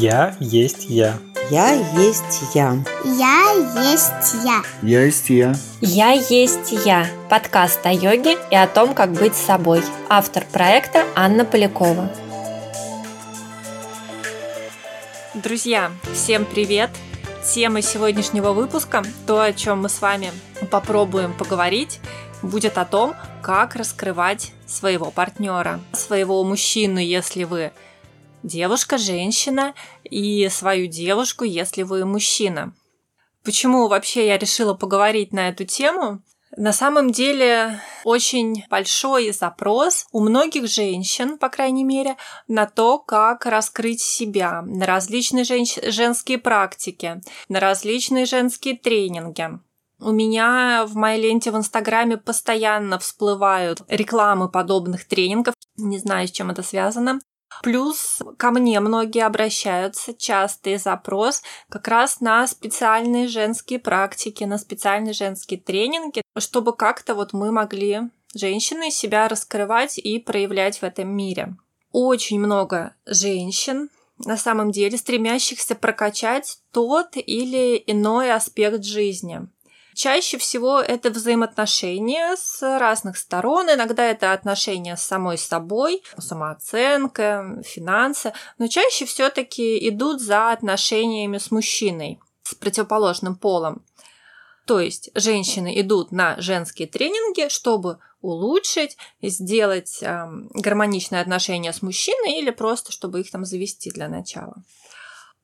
Я есть я. Я есть я. Я есть я. Я есть я. Я есть я. Подкаст о йоге и о том, как быть собой. Автор проекта Анна Полякова. Друзья, всем привет! Тема сегодняшнего выпуска, то, о чем мы с вами попробуем поговорить, будет о том, как раскрывать своего партнера, своего мужчину, если вы девушка, женщина, и свою девушку, если вы мужчина. Почему вообще я решила поговорить на эту тему? На самом деле очень большой запрос у многих женщин, по крайней мере, на то, как раскрыть себя, на различные женские практики, на различные женские тренинги. У меня в моей ленте в Инстаграме постоянно всплывают рекламы подобных тренингов. Не знаю, с чем это связано. Плюс ко мне многие обращаются, частый запрос как раз на специальные женские практики, на специальные женские тренинги, чтобы как-то вот мы могли, женщины, себя раскрывать и проявлять в этом мире. Очень много женщин, на самом деле, стремящихся прокачать тот или иной аспект жизни. Чаще всего это взаимоотношения с разных сторон. Иногда это отношения с самой собой, самооценка, финансы. Но чаще все-таки идут за отношениями с мужчиной, с противоположным полом. То есть женщины идут на женские тренинги, чтобы улучшить, сделать гармоничные отношения с мужчиной или просто чтобы их там завести для начала.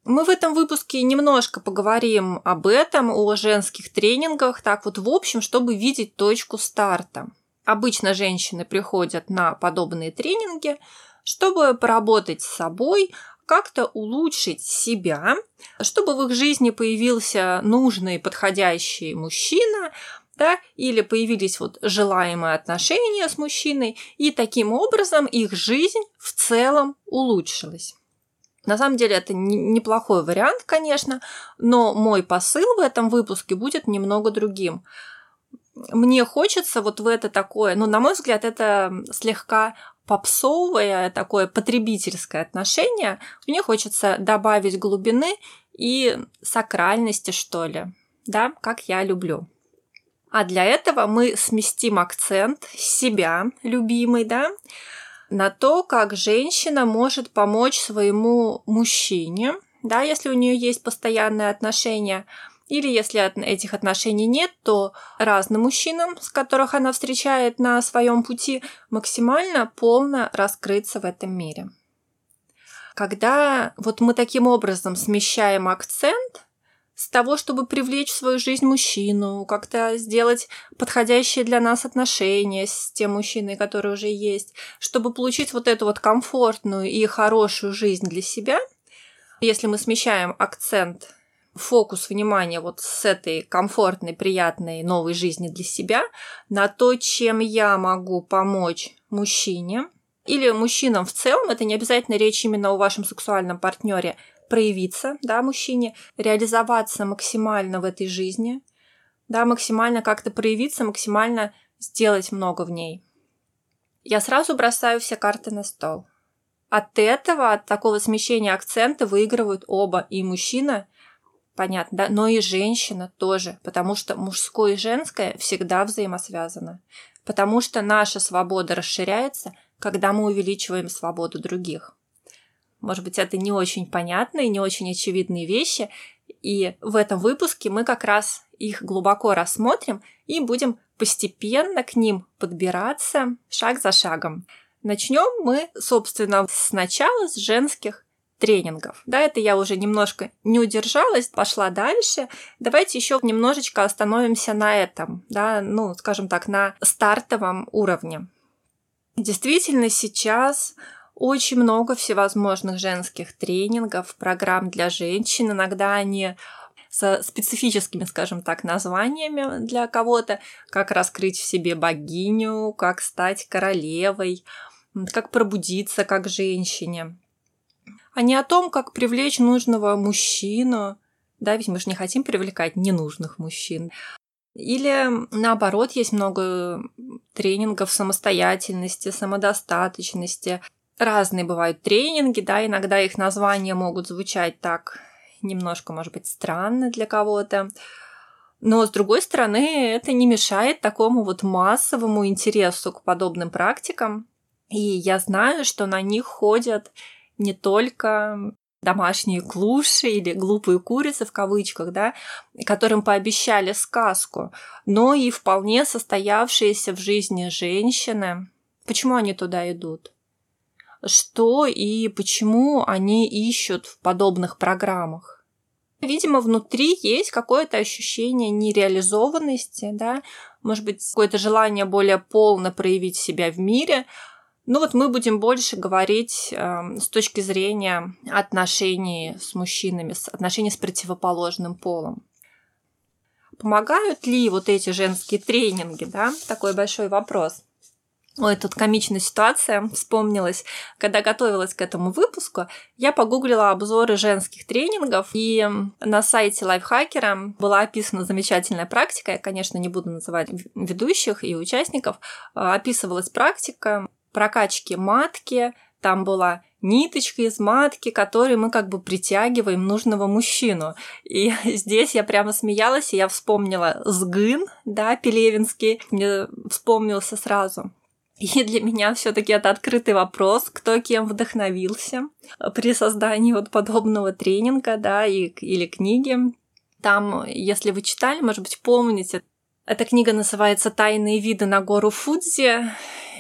Мы в этом выпуске немножко поговорим об этом, о женских тренингах, так вот в общем, чтобы видеть точку старта. Обычно женщины приходят на подобные тренинги, чтобы поработать с собой, как-то улучшить себя, чтобы в их жизни появился нужный, подходящий мужчина, да, или появились вот желаемые отношения с мужчиной, и таким образом их жизнь в целом улучшилась. На самом деле это неплохой вариант, конечно, но мой посыл в этом выпуске будет немного другим. Мне хочется вот в это такое, ну, на мой взгляд, это слегка попсовое, такое потребительское отношение. Мне хочется добавить глубины и сакральности, что ли, да, как я люблю. А для этого мы сместим акцент с себя, любимый, да, на то, как женщина может помочь своему мужчине, да, если у нее есть постоянные отношения, или если этих отношений нет, то разным мужчинам, с которых она встречает на своем пути, максимально полно раскрыться в этом мире. Когда вот мы таким образом смещаем акцент с того, чтобы привлечь в свою жизнь мужчину, как-то сделать подходящие для нас отношения с тем мужчиной, который уже есть, чтобы получить вот эту вот комфортную и хорошую жизнь для себя, если мы смещаем акцент, фокус внимания вот с этой комфортной, приятной новой жизни для себя на то, чем я могу помочь мужчине или мужчинам в целом, это не обязательно речь именно о вашем сексуальном партнере, проявиться, да, мужчине, реализоваться максимально в этой жизни, да, максимально как-то проявиться, максимально сделать много в ней. Я сразу бросаю все карты на стол. От этого, от такого смещения акцента выигрывают оба, и мужчина, понятно, да, но и женщина тоже, потому что мужское и женское всегда взаимосвязано, потому что наша свобода расширяется, когда мы увеличиваем свободу других. Может быть, это не очень понятные, не очень очевидные вещи, и в этом выпуске мы как раз их глубоко рассмотрим и будем постепенно к ним подбираться шаг за шагом. Начнем мы, собственно, сначала с женских тренингов. Да, это я уже немножко не удержалась, пошла дальше. Давайте еще немножечко остановимся на этом, да, ну, скажем так, на стартовом уровне. Действительно, сейчас очень много всевозможных женских тренингов, программ для женщин. Иногда они со специфическими, скажем так, названиями для кого-то. Как раскрыть в себе богиню, как стать королевой, как пробудиться как женщине. А не о том, как привлечь нужного мужчину. Да, ведь мы же не хотим привлекать ненужных мужчин. Или, наоборот, есть много тренингов самостоятельности, самодостаточности, Разные бывают тренинги, да, иногда их названия могут звучать так немножко, может быть, странно для кого-то. Но, с другой стороны, это не мешает такому вот массовому интересу к подобным практикам. И я знаю, что на них ходят не только домашние клуши или глупые курицы в кавычках, да, которым пообещали сказку, но и вполне состоявшиеся в жизни женщины. Почему они туда идут? Что и почему они ищут в подобных программах? Видимо, внутри есть какое-то ощущение нереализованности, да, может быть, какое-то желание более полно проявить себя в мире. Ну вот мы будем больше говорить с точки зрения отношений с мужчинами, отношений с противоположным полом. Помогают ли вот эти женские тренинги, да? Такой большой вопрос. Ой, тут комичная ситуация вспомнилась. Когда готовилась к этому выпуску, я погуглила обзоры женских тренингов, и на сайте Лайфхакера была описана замечательная практика. Я, конечно, не буду называть ведущих и участников. Описывалась практика прокачки матки, там была ниточка из матки, которой мы как бы притягиваем нужного мужчину. И здесь я прямо смеялась, и я вспомнила СГИН, да, Пелевинский, мне вспомнился сразу. И для меня все-таки это открытый вопрос, кто кем вдохновился при создании вот подобного тренинга, да, или книги. Там, если вы читали, может быть, помните, эта книга называется «Тайные виды на гору Фудзи»,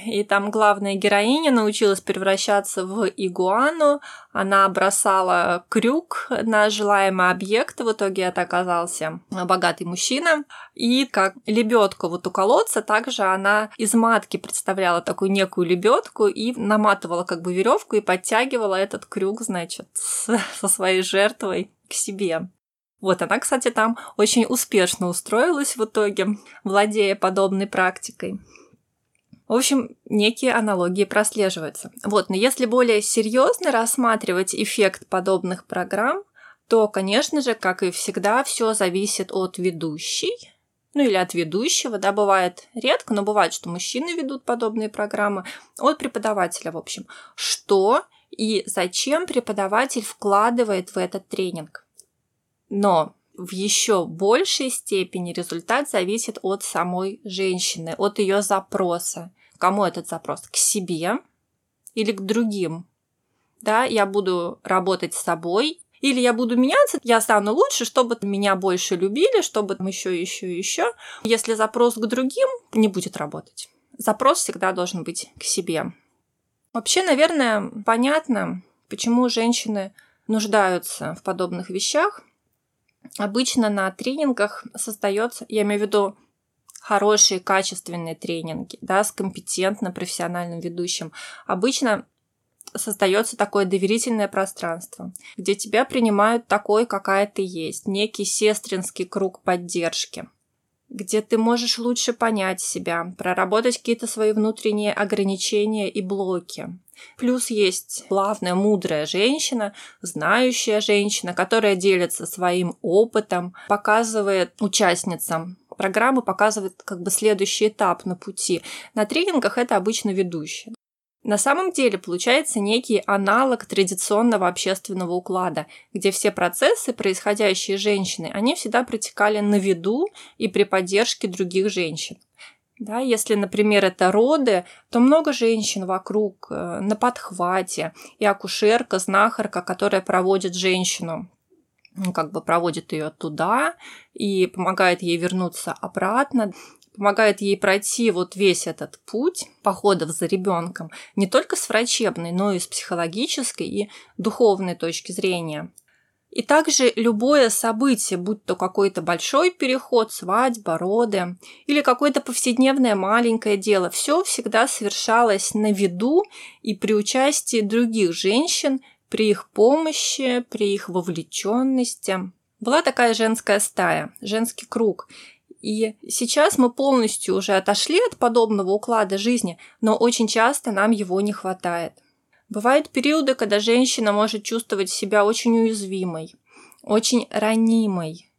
и там главная героиня научилась превращаться в игуану, она бросала крюк на желаемый объект, в итоге это оказался богатый мужчина, и как лебедку вот у колодца, также она из матки представляла такую некую лебедку и наматывала как бы веревку и подтягивала этот крюк, значит, со своей жертвой к себе. Вот она, кстати, там очень успешно устроилась в итоге, владея подобной практикой. В общем, некие аналогии прослеживаются. Вот, но если более серьезно рассматривать эффект подобных программ, то, конечно же, как и всегда, все зависит от ведущей, ну или от ведущего, да, бывает редко, но бывает, что мужчины ведут подобные программы, от преподавателя, в общем. Что и зачем преподаватель вкладывает в этот тренинг? Но в еще большей степени результат зависит от самой женщины, от ее запроса. Кому этот запрос? К себе или к другим? Да, я буду работать с собой, или я буду меняться, я стану лучше, чтобы меня больше любили, чтобы еще. Если запрос к другим, не будет работать. Запрос всегда должен быть к себе. Вообще, наверное, понятно, почему женщины нуждаются в подобных вещах. Обычно на тренингах создается, я имею в виду хорошие, качественные тренинги, да, с компетентно-профессиональным ведущим. Обычно создается такое доверительное пространство, где тебя принимают такой, какая ты есть, некий сестринский круг поддержки, где ты можешь лучше понять себя, проработать какие-то свои внутренние ограничения и блоки. Плюс есть главная мудрая женщина, знающая женщина, которая делится своим опытом, показывает участницам программы, показывает как бы следующий этап на пути. На тренингах это обычно ведущий. На самом деле получается некий аналог традиционного общественного уклада, где все процессы, происходящие с женщиной, они всегда протекали на виду и при поддержке других женщин. Да, если, например, это роды, то много женщин вокруг на подхвате, и акушерка, знахарка, которая проводит женщину, как бы проводит ее туда и помогает ей вернуться обратно, помогает ей пройти вот весь этот путь походов за ребенком не только с врачебной, но и с психологической и духовной точки зрения. И также любое событие, будь то какой-то большой переход, свадьба, роды или какое-то повседневное маленькое дело, все всегда совершалось на виду и при участии других женщин, при их помощи, при их вовлеченности. Была такая женская стая, женский круг. И сейчас мы полностью уже отошли от подобного уклада жизни, но очень часто нам его не хватает. Бывают периоды, когда женщина может чувствовать себя очень уязвимой, очень ранимой.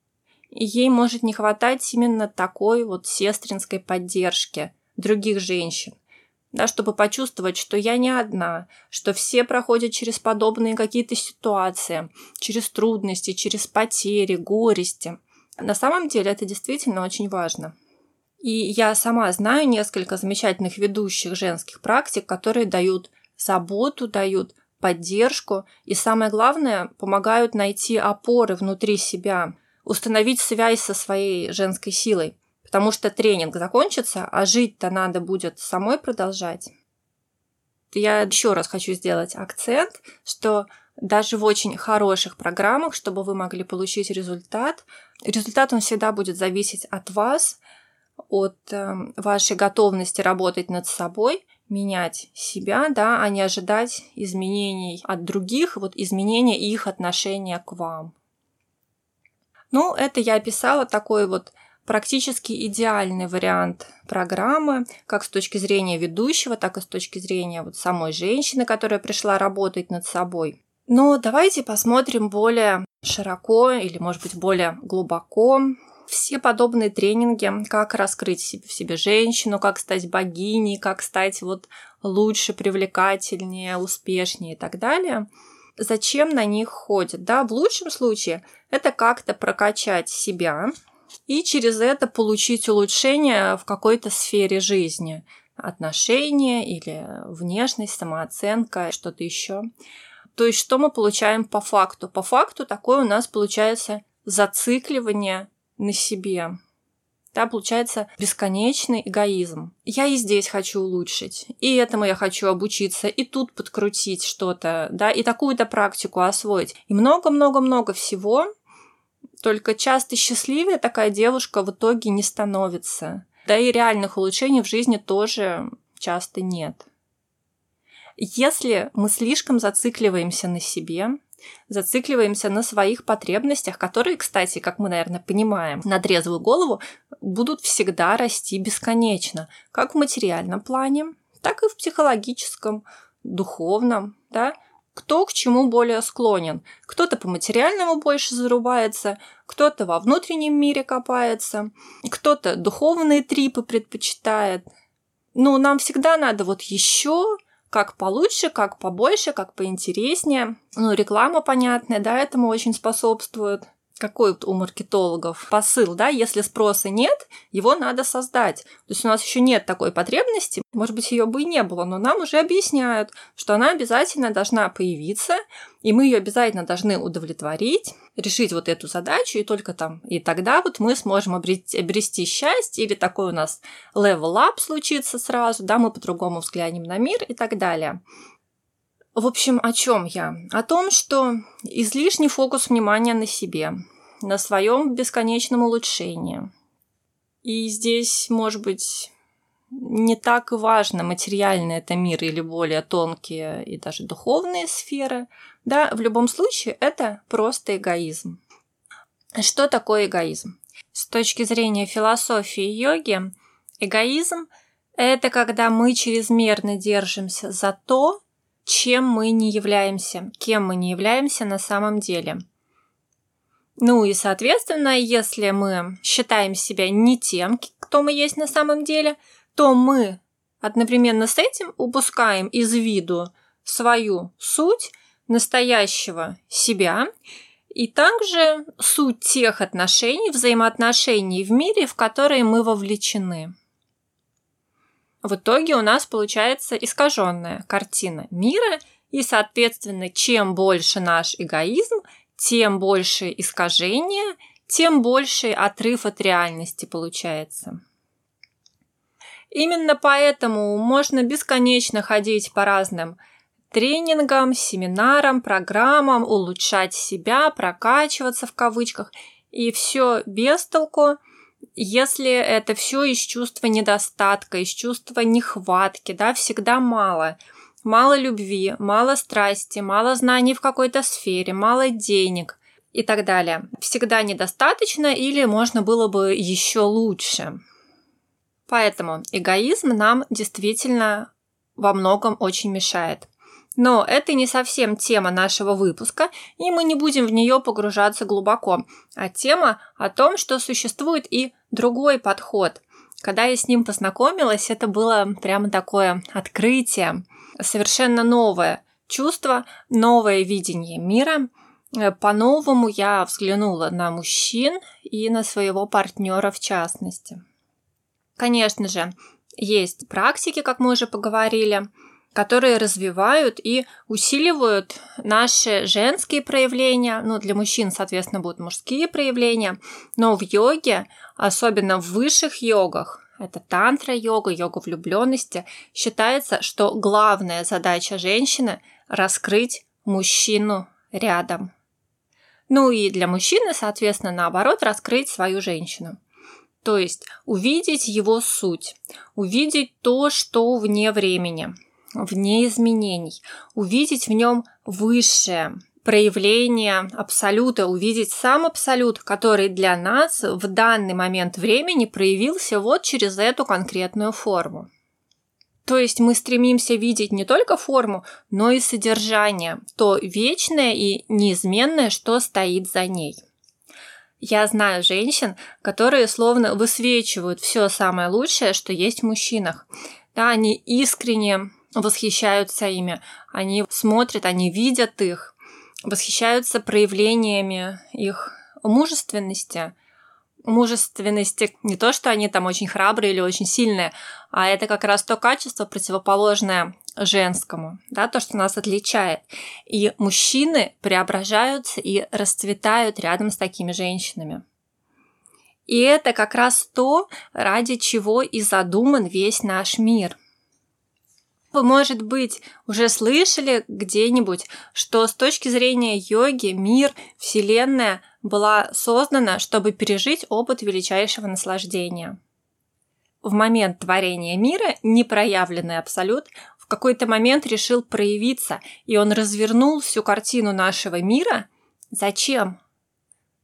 И ей может не хватать именно такой вот сестринской поддержки других женщин. да, чтобы почувствовать, что я не одна, что все проходят через подобные какие-то ситуации, через трудности, через потери, горести. На самом деле это действительно очень важно. И я сама знаю несколько замечательных ведущих женских практик, которые дают заботу, дают поддержку и, самое главное, помогают найти опоры внутри себя, установить связь со своей женской силой, потому что тренинг закончится, а жить-то надо будет самой продолжать. Я еще раз хочу сделать акцент, что даже в очень хороших программах, чтобы вы могли получить результат, результат он всегда будет зависеть от вас, от вашей готовности работать над собой, менять себя, да, а не ожидать изменений от других, вот изменения их отношения к вам. Ну, это я описала такой вот практически идеальный вариант программы, как с точки зрения ведущего, так и с точки зрения вот самой женщины, которая пришла работать над собой. Но давайте посмотрим более широко или, может быть, более глубоко все подобные тренинги, как раскрыть в себе женщину, как стать богиней, как стать вот лучше, привлекательнее, успешнее и так далее. Зачем на них ходят? Да, в лучшем случае это как-то прокачать себя и через это получить улучшение в какой-то сфере жизни. Отношения или внешность, самооценка, что-то еще. То есть что мы получаем по факту? По факту такое у нас получается зацикливание на себе. Да, получается бесконечный эгоизм. Я и здесь хочу улучшить, и этому я хочу обучиться, и тут подкрутить что-то, да, и такую-то практику освоить. И много-много-много всего, только часто счастливее такая девушка в итоге не становится. Да и реальных улучшений в жизни тоже часто нет. Если мы слишком зацикливаемся на себе, зацикливаемся на своих потребностях, которые, кстати, как мы, наверное, понимаем, на трезвую голову будут всегда расти бесконечно, как в материальном плане, так и в психологическом, духовном, да? Кто к чему более склонен. Кто-то по материальному больше зарубается, кто-то во внутреннем мире копается, кто-то духовные трипы предпочитает. Ну, нам всегда надо вот еще, как получше, как побольше, как поинтереснее. Ну, реклама понятная, да, этому очень способствует. Какой вот у маркетологов посыл, да, если спроса нет, его надо создать. То есть у нас еще нет такой потребности, может быть, ее бы и не было, но нам уже объясняют, что она обязательно должна появиться, и мы ее обязательно должны удовлетворить, решить вот эту задачу, и только там, и тогда вот мы сможем обрести счастье, или такой у нас level-up случится сразу, да, мы по-другому взглянем на мир и так далее. В общем, о чем я? О том, что излишний фокус внимания на себе, на своем бесконечном улучшении. И здесь, может быть, не так важно, материальный это мир или более тонкие и даже духовные сферы. Да, в любом случае, это просто эгоизм. Что такое эгоизм? С точки зрения философии йоги, эгоизм – это когда мы чрезмерно держимся за то, чем мы не являемся, кем мы не являемся на самом деле. Ну и, соответственно, если мы считаем себя не тем, кто мы есть на самом деле, то мы одновременно с этим упускаем из виду свою суть настоящего себя и также суть тех отношений, взаимоотношений в мире, в которые мы вовлечены. В итоге у нас получается искаженная картина мира, и, соответственно, чем больше наш эгоизм, тем больше искажения, тем больше отрыв от реальности получается. Именно поэтому можно бесконечно ходить по разным тренингам, семинарам, программам, улучшать себя, прокачиваться в кавычках, и все без толку. Если это все из чувства недостатка, из чувства нехватки, да, всегда мало. Мало любви, мало страсти, мало знаний в какой-то сфере, мало денег и так далее. Всегда недостаточно или можно было бы еще лучше. Поэтому эгоизм нам действительно во многом очень мешает. Но это не совсем тема нашего выпуска, и мы не будем в нее погружаться глубоко, а тема о том, что существует и другой подход. Когда я с ним познакомилась, это было прямо такое открытие, совершенно новое чувство, новое видение мира. По-новому я взглянула на мужчин и на своего партнера в частности. Конечно же, есть практики, как мы уже поговорили, которые развивают и усиливают наши женские проявления. Ну, для мужчин, соответственно, будут мужские проявления. Но в йоге, особенно в высших йогах, это тантра-йога, йога влюбленности, считается, что главная задача женщины – раскрыть мужчину рядом. Ну и для мужчины, соответственно, наоборот, раскрыть свою женщину. То есть увидеть его суть, увидеть то, что вне времени, вне изменений, увидеть в нем высшее проявление абсолюта, увидеть сам абсолют, который для нас в данный момент времени проявился вот через эту конкретную форму. То есть мы стремимся видеть не только форму, но и содержание, то вечное и неизменное, что стоит за ней. Я знаю женщин, которые словно высвечивают все самое лучшее, что есть в мужчинах. Да, они искренне восхищаются ими, они смотрят, они видят их, восхищаются проявлениями их мужественности. Мужественности не то, что они там очень храбрые или очень сильные, а это как раз то качество, противоположное женскому, да, то, что нас отличает. И мужчины преображаются и расцветают рядом с такими женщинами. И это как раз то, ради чего и задуман весь наш мир. Вы, может быть, уже слышали где-нибудь, что с точки зрения йоги мир, Вселенная была создана, чтобы пережить опыт величайшего наслаждения. В момент творения мира непроявленный абсолют в какой-то момент решил проявиться, и он развернул всю картину нашего мира. Зачем?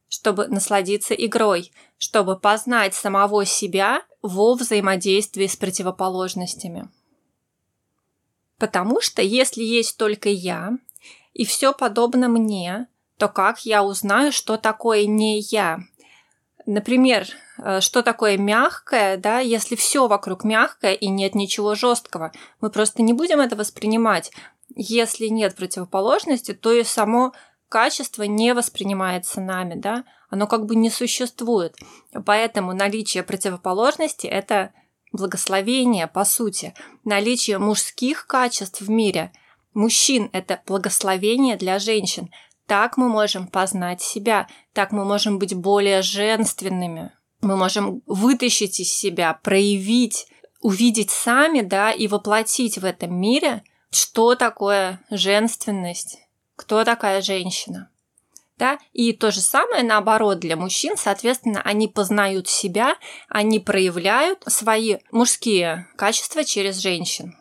Чтобы насладиться игрой, чтобы познать самого себя во взаимодействии с противоположностями. Потому что если есть только я, и все подобно мне, то как я узнаю, что такое не я? Например, что такое мягкое, да, если все вокруг мягкое и нет ничего жесткого, мы просто не будем это воспринимать. Если нет противоположности, то и само качество не воспринимается нами, да, оно как бы не существует. Поэтому наличие противоположности – это благословение, по сути. Наличие мужских качеств в мире мужчин – это благословение для женщин. Так мы можем познать себя, так мы можем быть более женственными. Мы можем вытащить из себя, проявить, увидеть сами, да, и воплотить в этом мире, что такое женственность, кто такая женщина. Да? И то же самое, наоборот, для мужчин, соответственно, они познают себя, они проявляют свои мужские качества через женщин.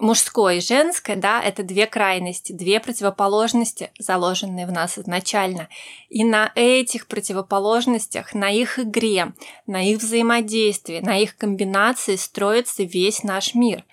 Мужское и женское, да, это две крайности, две противоположности, заложенные в нас изначально. И на этих противоположностях, на их игре, на их взаимодействии, на их комбинации строится весь наш мир.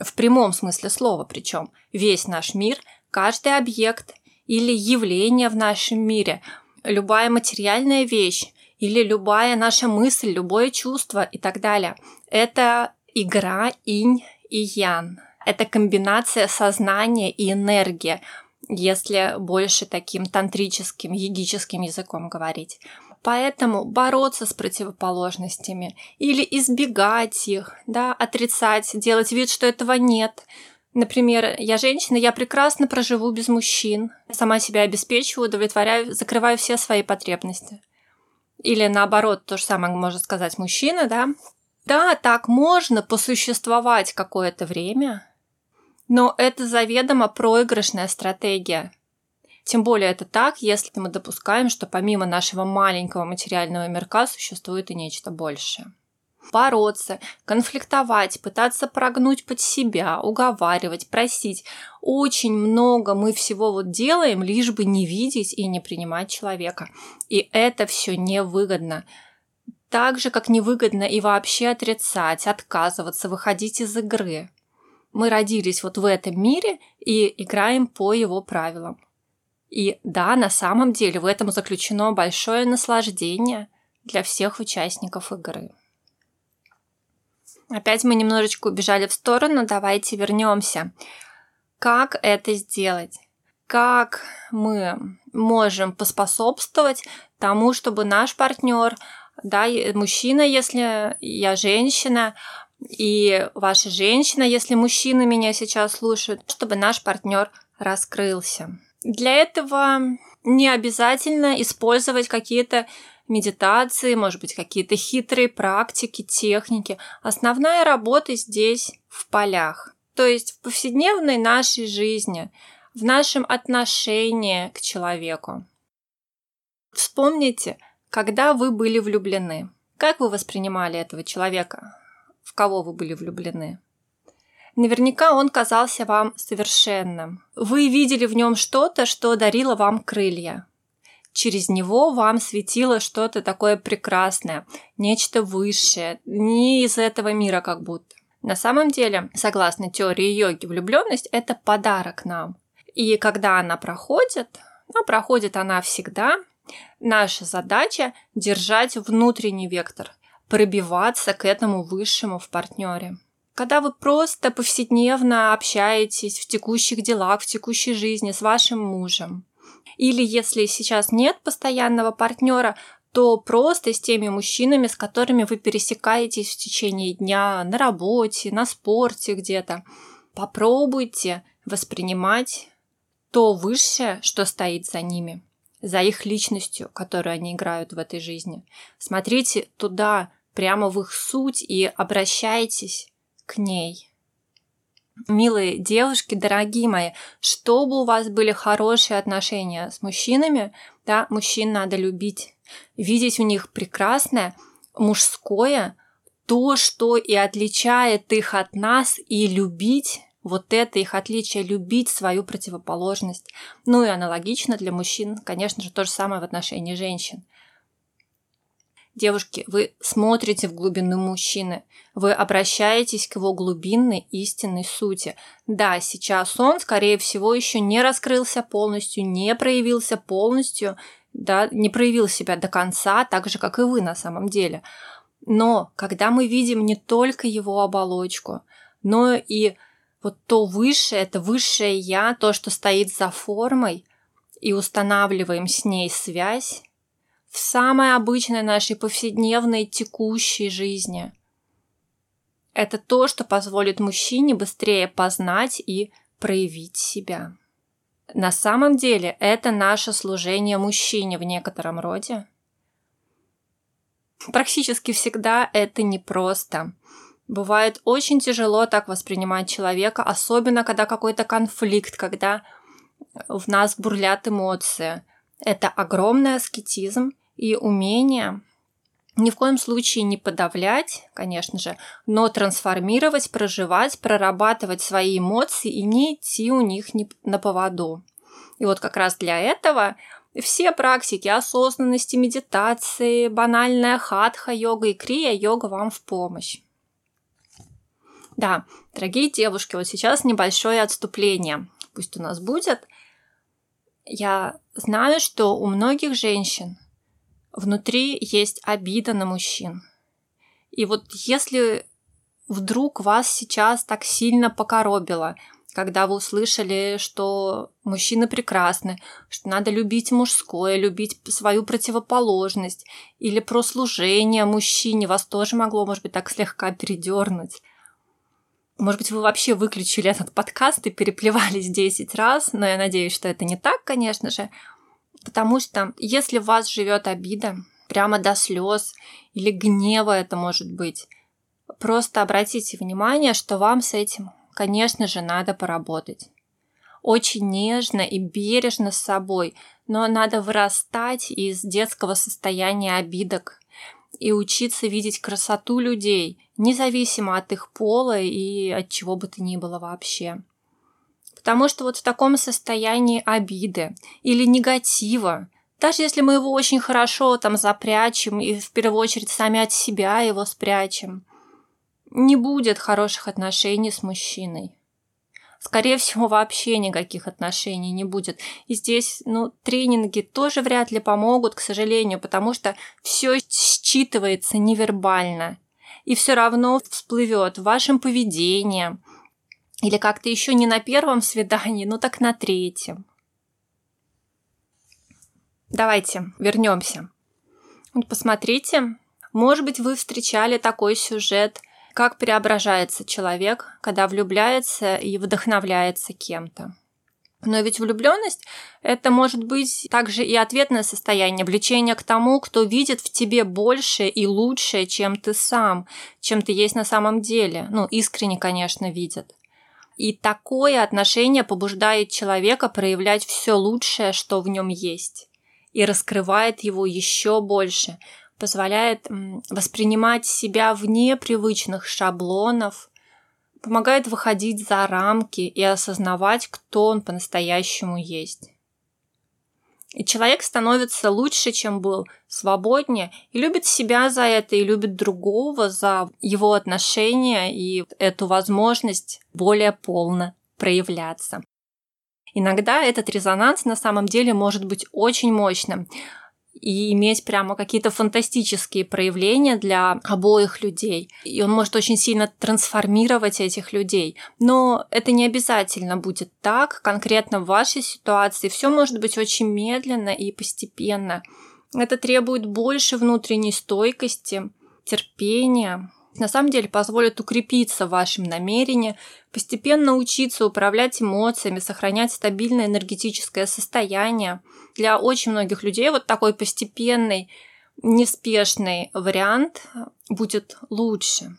В прямом смысле слова, причем весь наш мир, каждый объект или явление в нашем мире, любая материальная вещь или любая наша мысль, любое чувство и так далее. Это игра инь и ян. Это комбинация сознания и энергии, если больше таким тантрическим, йогическим языком говорить. Поэтому бороться с противоположностями или избегать их, да, отрицать, делать вид, что этого нет. Например, я женщина, я прекрасно проживу без мужчин, сама себя обеспечиваю, удовлетворяю, закрываю все свои потребности. Или наоборот, то же самое может сказать мужчина, да. Да, так можно посуществовать какое-то время, но это заведомо проигрышная стратегия. Тем более это так, если мы допускаем, что помимо нашего маленького материального мирка существует и нечто большее. Бороться, конфликтовать, пытаться прогнуть под себя, уговаривать, просить. Очень много мы всего вот делаем, лишь бы не видеть и не принимать человека. И это все невыгодно. Так же, как невыгодно и вообще отрицать, отказываться, выходить из игры. Мы родились вот в этом мире и играем по его правилам. И да, на самом деле в этом заключено большое наслаждение для всех участников игры. Опять мы немножечко убежали в сторону, давайте вернемся. Как это сделать? Как мы можем поспособствовать тому, чтобы наш партнер, да, мужчина, если я женщина, и ваша женщина, если мужчина меня сейчас слушает, чтобы наш партнер раскрылся. Для этого не обязательно использовать какие-то медитации, может быть, какие-то хитрые практики, техники. Основная работа здесь в полях. То есть в повседневной нашей жизни, в нашем отношении к человеку. Вспомните, когда вы были влюблены. Как вы воспринимали этого человека? В кого вы были влюблены? Наверняка он казался вам совершенным. Вы видели в нем что-то, что дарило вам крылья. Через него вам светило что-то такое прекрасное, нечто высшее, не из этого мира как будто. На самом деле, согласно теории йоги, влюбленность – это подарок нам. И когда она проходит всегда, наша задача – держать внутренний вектор, пробиваться к этому высшему в партнере. Когда вы просто повседневно общаетесь в текущих делах, в текущей жизни с вашим мужем, или если сейчас нет постоянного партнера, то просто с теми мужчинами, с которыми вы пересекаетесь в течение дня, на работе, на спорте где-то, попробуйте воспринимать то высшее, что стоит за ними, за их личностью, которую они играют в этой жизни. Смотрите туда, прямо в их суть, и обращайтесь к ней. Милые девушки, дорогие мои, чтобы у вас были хорошие отношения с мужчинами, да, мужчин надо любить, видеть у них прекрасное, мужское, то, что и отличает их от нас, и любить вот это их отличие, любить свою противоположность. Ну и аналогично для мужчин, конечно же, то же самое в отношении женщин. Девушки, вы смотрите в глубину мужчины, вы обращаетесь к его глубинной истинной сути. Да, сейчас он, скорее всего, еще не раскрылся полностью, не проявился полностью, да, не проявил себя до конца, так же, как и вы на самом деле. Но когда мы видим не только его оболочку, но и вот то высшее, это высшее я, то, что стоит за формой, и устанавливаем с ней связь, в самой обычной нашей повседневной текущей жизни. Это то, что позволит мужчине быстрее познать и проявить себя. На самом деле это наше служение мужчине в некотором роде. Практически всегда это непросто. Бывает очень тяжело так воспринимать человека, особенно когда какой-то конфликт, когда в нас бурлят эмоции. Это огромный аскетизм и умение ни в коем случае не подавлять, конечно же, но трансформировать, проживать, прорабатывать свои эмоции и не идти у них на поводу. И вот как раз для этого все практики осознанности, медитации, банальная хатха-йога и крия-йога вам в помощь. Да, дорогие девушки, вот сейчас небольшое отступление. Пусть у нас будет. Я знаю, что у многих женщин внутри есть обида на мужчин. И вот если вдруг вас сейчас так сильно покоробило, когда вы услышали, что мужчины прекрасны, что надо любить мужское, любить свою противоположность, или про служение мужчине, вас тоже могло, может быть, так слегка передернуть. Может быть, вы вообще выключили этот подкаст и переплевались 10 раз, но я надеюсь, что это не так, конечно же, потому что если в вас живет обида, прямо до слез или гнева это может быть, просто обратите внимание, что вам с этим, конечно же, надо поработать. Очень нежно и бережно с собой, но надо вырастать из детского состояния обидок и учиться видеть красоту людей, независимо от их пола и от чего бы то ни было вообще. Потому что вот в таком состоянии обиды или негатива, даже если мы его очень хорошо там запрячем и в первую очередь сами от себя его спрячем, не будет хороших отношений с мужчиной. Скорее всего, вообще никаких отношений не будет. И здесь, тренинги тоже вряд ли помогут, к сожалению, потому что все считывается невербально. и все равно всплывет в вашем поведении или как-то еще не на первом свидании, но так на третьем. Давайте вернемся. Вот посмотрите, может быть, вы встречали такой сюжет, как преображается человек, когда влюбляется и вдохновляется кем-то. Но ведь влюбленность – это может быть также и ответное состояние, влечение к тому, кто видит в тебе больше и лучше, чем ты сам, чем ты есть на самом деле. Ну, искренне, конечно, видит. И такое отношение побуждает человека проявлять все лучшее, что в нем есть, и раскрывает его еще больше, позволяет воспринимать себя вне привычных шаблонов, помогает выходить за рамки и осознавать, кто он по-настоящему есть. И человек становится лучше, чем был, свободнее, и любит себя за это, и любит другого за его отношения и эту возможность более полно проявляться. Иногда этот резонанс на самом деле может быть очень мощным и иметь прямо какие-то фантастические проявления для обоих людей. И он может очень сильно трансформировать этих людей. Но это не обязательно будет так, конкретно в вашей ситуации. Все может быть очень медленно и постепенно. Это требует больше внутренней стойкости, терпения. На самом деле позволит укрепиться в вашем намерении, постепенно учиться управлять эмоциями, сохранять стабильное энергетическое состояние. Для очень многих людей вот такой постепенный, неспешный вариант будет лучше.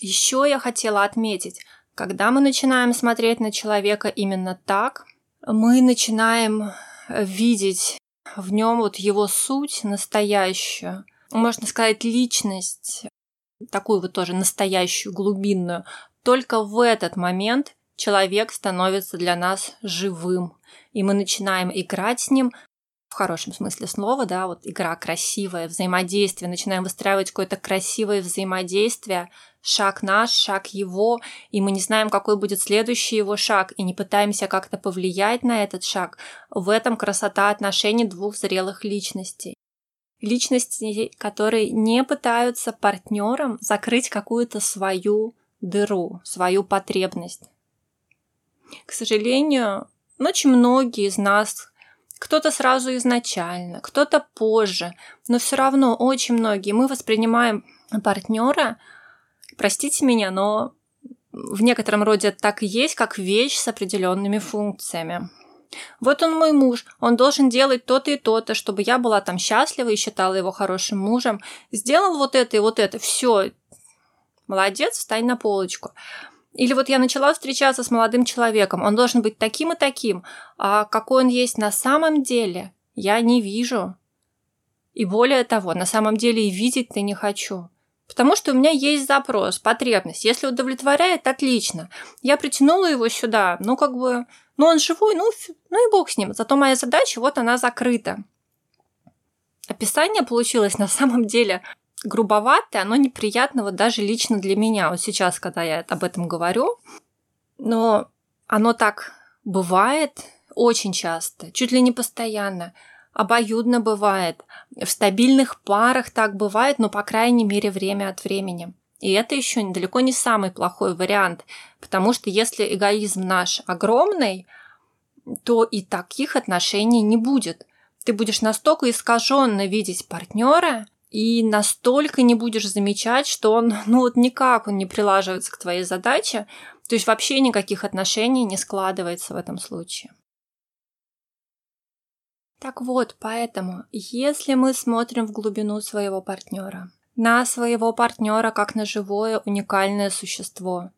Еще я хотела отметить, когда мы начинаем смотреть на человека именно так, мы начинаем видеть в нем вот его суть настоящую, можно сказать, личность, такую вот тоже настоящую, глубинную. Только в этот момент человек становится для нас живым, и мы начинаем играть с ним, в хорошем смысле слова, да, вот игра красивая, взаимодействие, начинаем выстраивать какое-то красивое взаимодействие, шаг наш, шаг его, и мы не знаем, какой будет следующий его шаг, и не пытаемся как-то повлиять на этот шаг. В этом красота отношений двух зрелых личностей. Личности, которые не пытаются партнерам закрыть какую-то свою дыру, свою потребность. К сожалению, очень многие из нас, кто-то сразу изначально, кто-то позже, но все равно очень многие, мы воспринимаем партнера, простите меня, но в некотором роде так и есть, как вещь с определенными функциями. Вот он мой муж, он должен делать то-то и то-то, чтобы я была там счастлива и считала его хорошим мужем. Сделал вот это и вот это, все, молодец, встань на полочку. Или вот я начала встречаться с молодым человеком, он должен быть таким и таким, а какой он есть на самом деле, я не вижу. И более того, на самом деле и видеть-то не хочу. Потому что у меня есть запрос, потребность. Если удовлетворяет, отлично. Я притянула его сюда, он живой, и бог с ним. Зато моя задача, вот она закрыта. Описание получилось на самом деле грубоватое, оно неприятно вот даже лично для меня. Вот сейчас, когда я об этом говорю, но оно так бывает очень часто, чуть ли не постоянно. Обоюдно бывает. В стабильных парах так бывает, но, по крайней мере, время от времени. И это еще далеко не самый плохой вариант, потому что если эгоизм наш огромный, то и таких отношений не будет. Ты будешь настолько искаженно видеть партнера и настолько не будешь замечать, что он, никак он не прилаживается к твоей задаче, то есть вообще никаких отношений не складывается в этом случае. Так вот, поэтому, если мы смотрим в глубину своего партнера, на своего партнера как на живое, уникальное существо,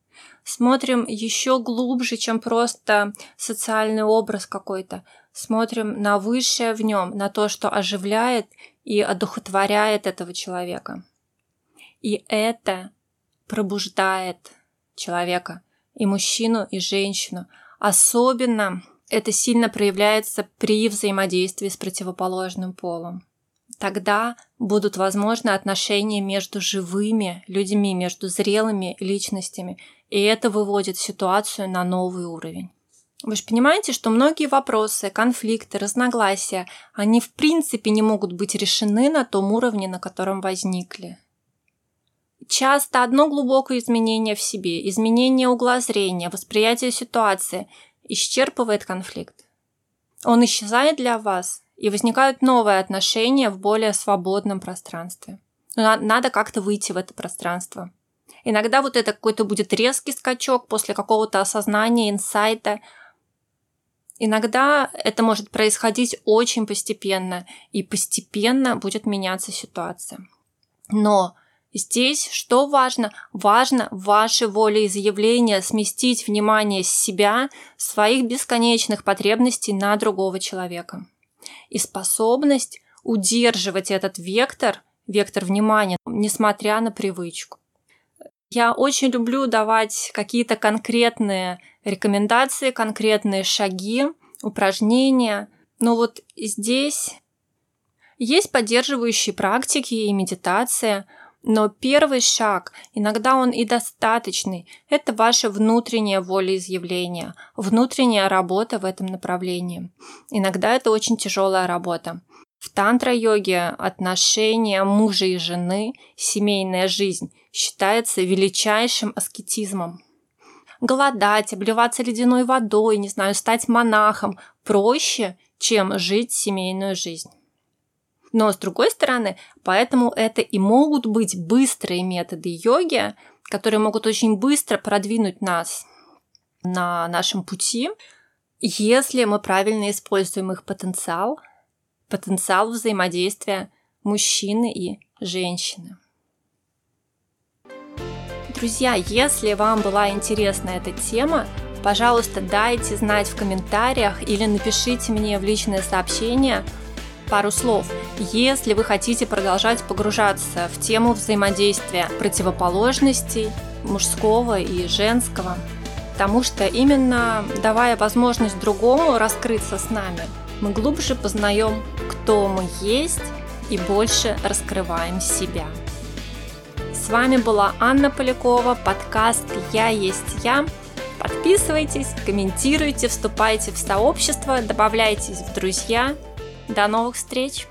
смотрим еще глубже, чем просто социальный образ какой-то, смотрим на высшее в нем, на то, что оживляет и одухотворяет этого человека. И это пробуждает человека, и мужчину, и женщину, особенно. Это сильно проявляется при взаимодействии с противоположным полом. Тогда будут возможны отношения между живыми людьми, между зрелыми личностями, и это выводит ситуацию на новый уровень. Вы же понимаете, что многие вопросы, конфликты, разногласия, они в принципе не могут быть решены на том уровне, на котором возникли. Часто одно глубокое изменение в себе, изменение угла зрения, восприятие ситуации исчерпывает конфликт. Он исчезает для вас, и возникают новые отношения в более свободном пространстве. Но надо как-то выйти в это пространство. Иногда вот это какой-то будет резкий скачок после какого-то осознания, инсайта. Иногда это может происходить очень постепенно, и постепенно будет меняться ситуация. Но здесь что важно? Важно ваше волеизъявление, сместить внимание с себя, своих бесконечных потребностей на другого человека. И способность удерживать этот вектор внимания, несмотря на привычку. Я очень люблю давать какие-то конкретные рекомендации, конкретные шаги, упражнения. Но вот здесь есть поддерживающие практики и медитация, но первый шаг, иногда он и достаточный, это ваше внутреннее волеизъявление, внутренняя работа в этом направлении. Иногда это очень тяжелая работа. В тантра-йоге отношения мужа и жены, семейная жизнь считается величайшим аскетизмом. Голодать, обливаться ледяной водой, не знаю, стать монахом проще, чем жить семейную жизнь. Но, с другой стороны, поэтому это и могут быть быстрые методы йоги, которые могут очень быстро продвинуть нас на нашем пути, если мы правильно используем их потенциал взаимодействия мужчины и женщины. Друзья, если вам была интересна эта тема, пожалуйста, дайте знать в комментариях или напишите мне в личное сообщение пару слов, если вы хотите продолжать погружаться в тему взаимодействия противоположностей мужского и женского, потому что именно давая возможность другому раскрыться с нами, мы глубже познаем, кто мы есть, и больше раскрываем себя. С вами была Анна Полякова, подкаст «Я есть Я». Подписывайтесь, комментируйте, вступайте в сообщество, добавляйтесь в друзья. До новых встреч!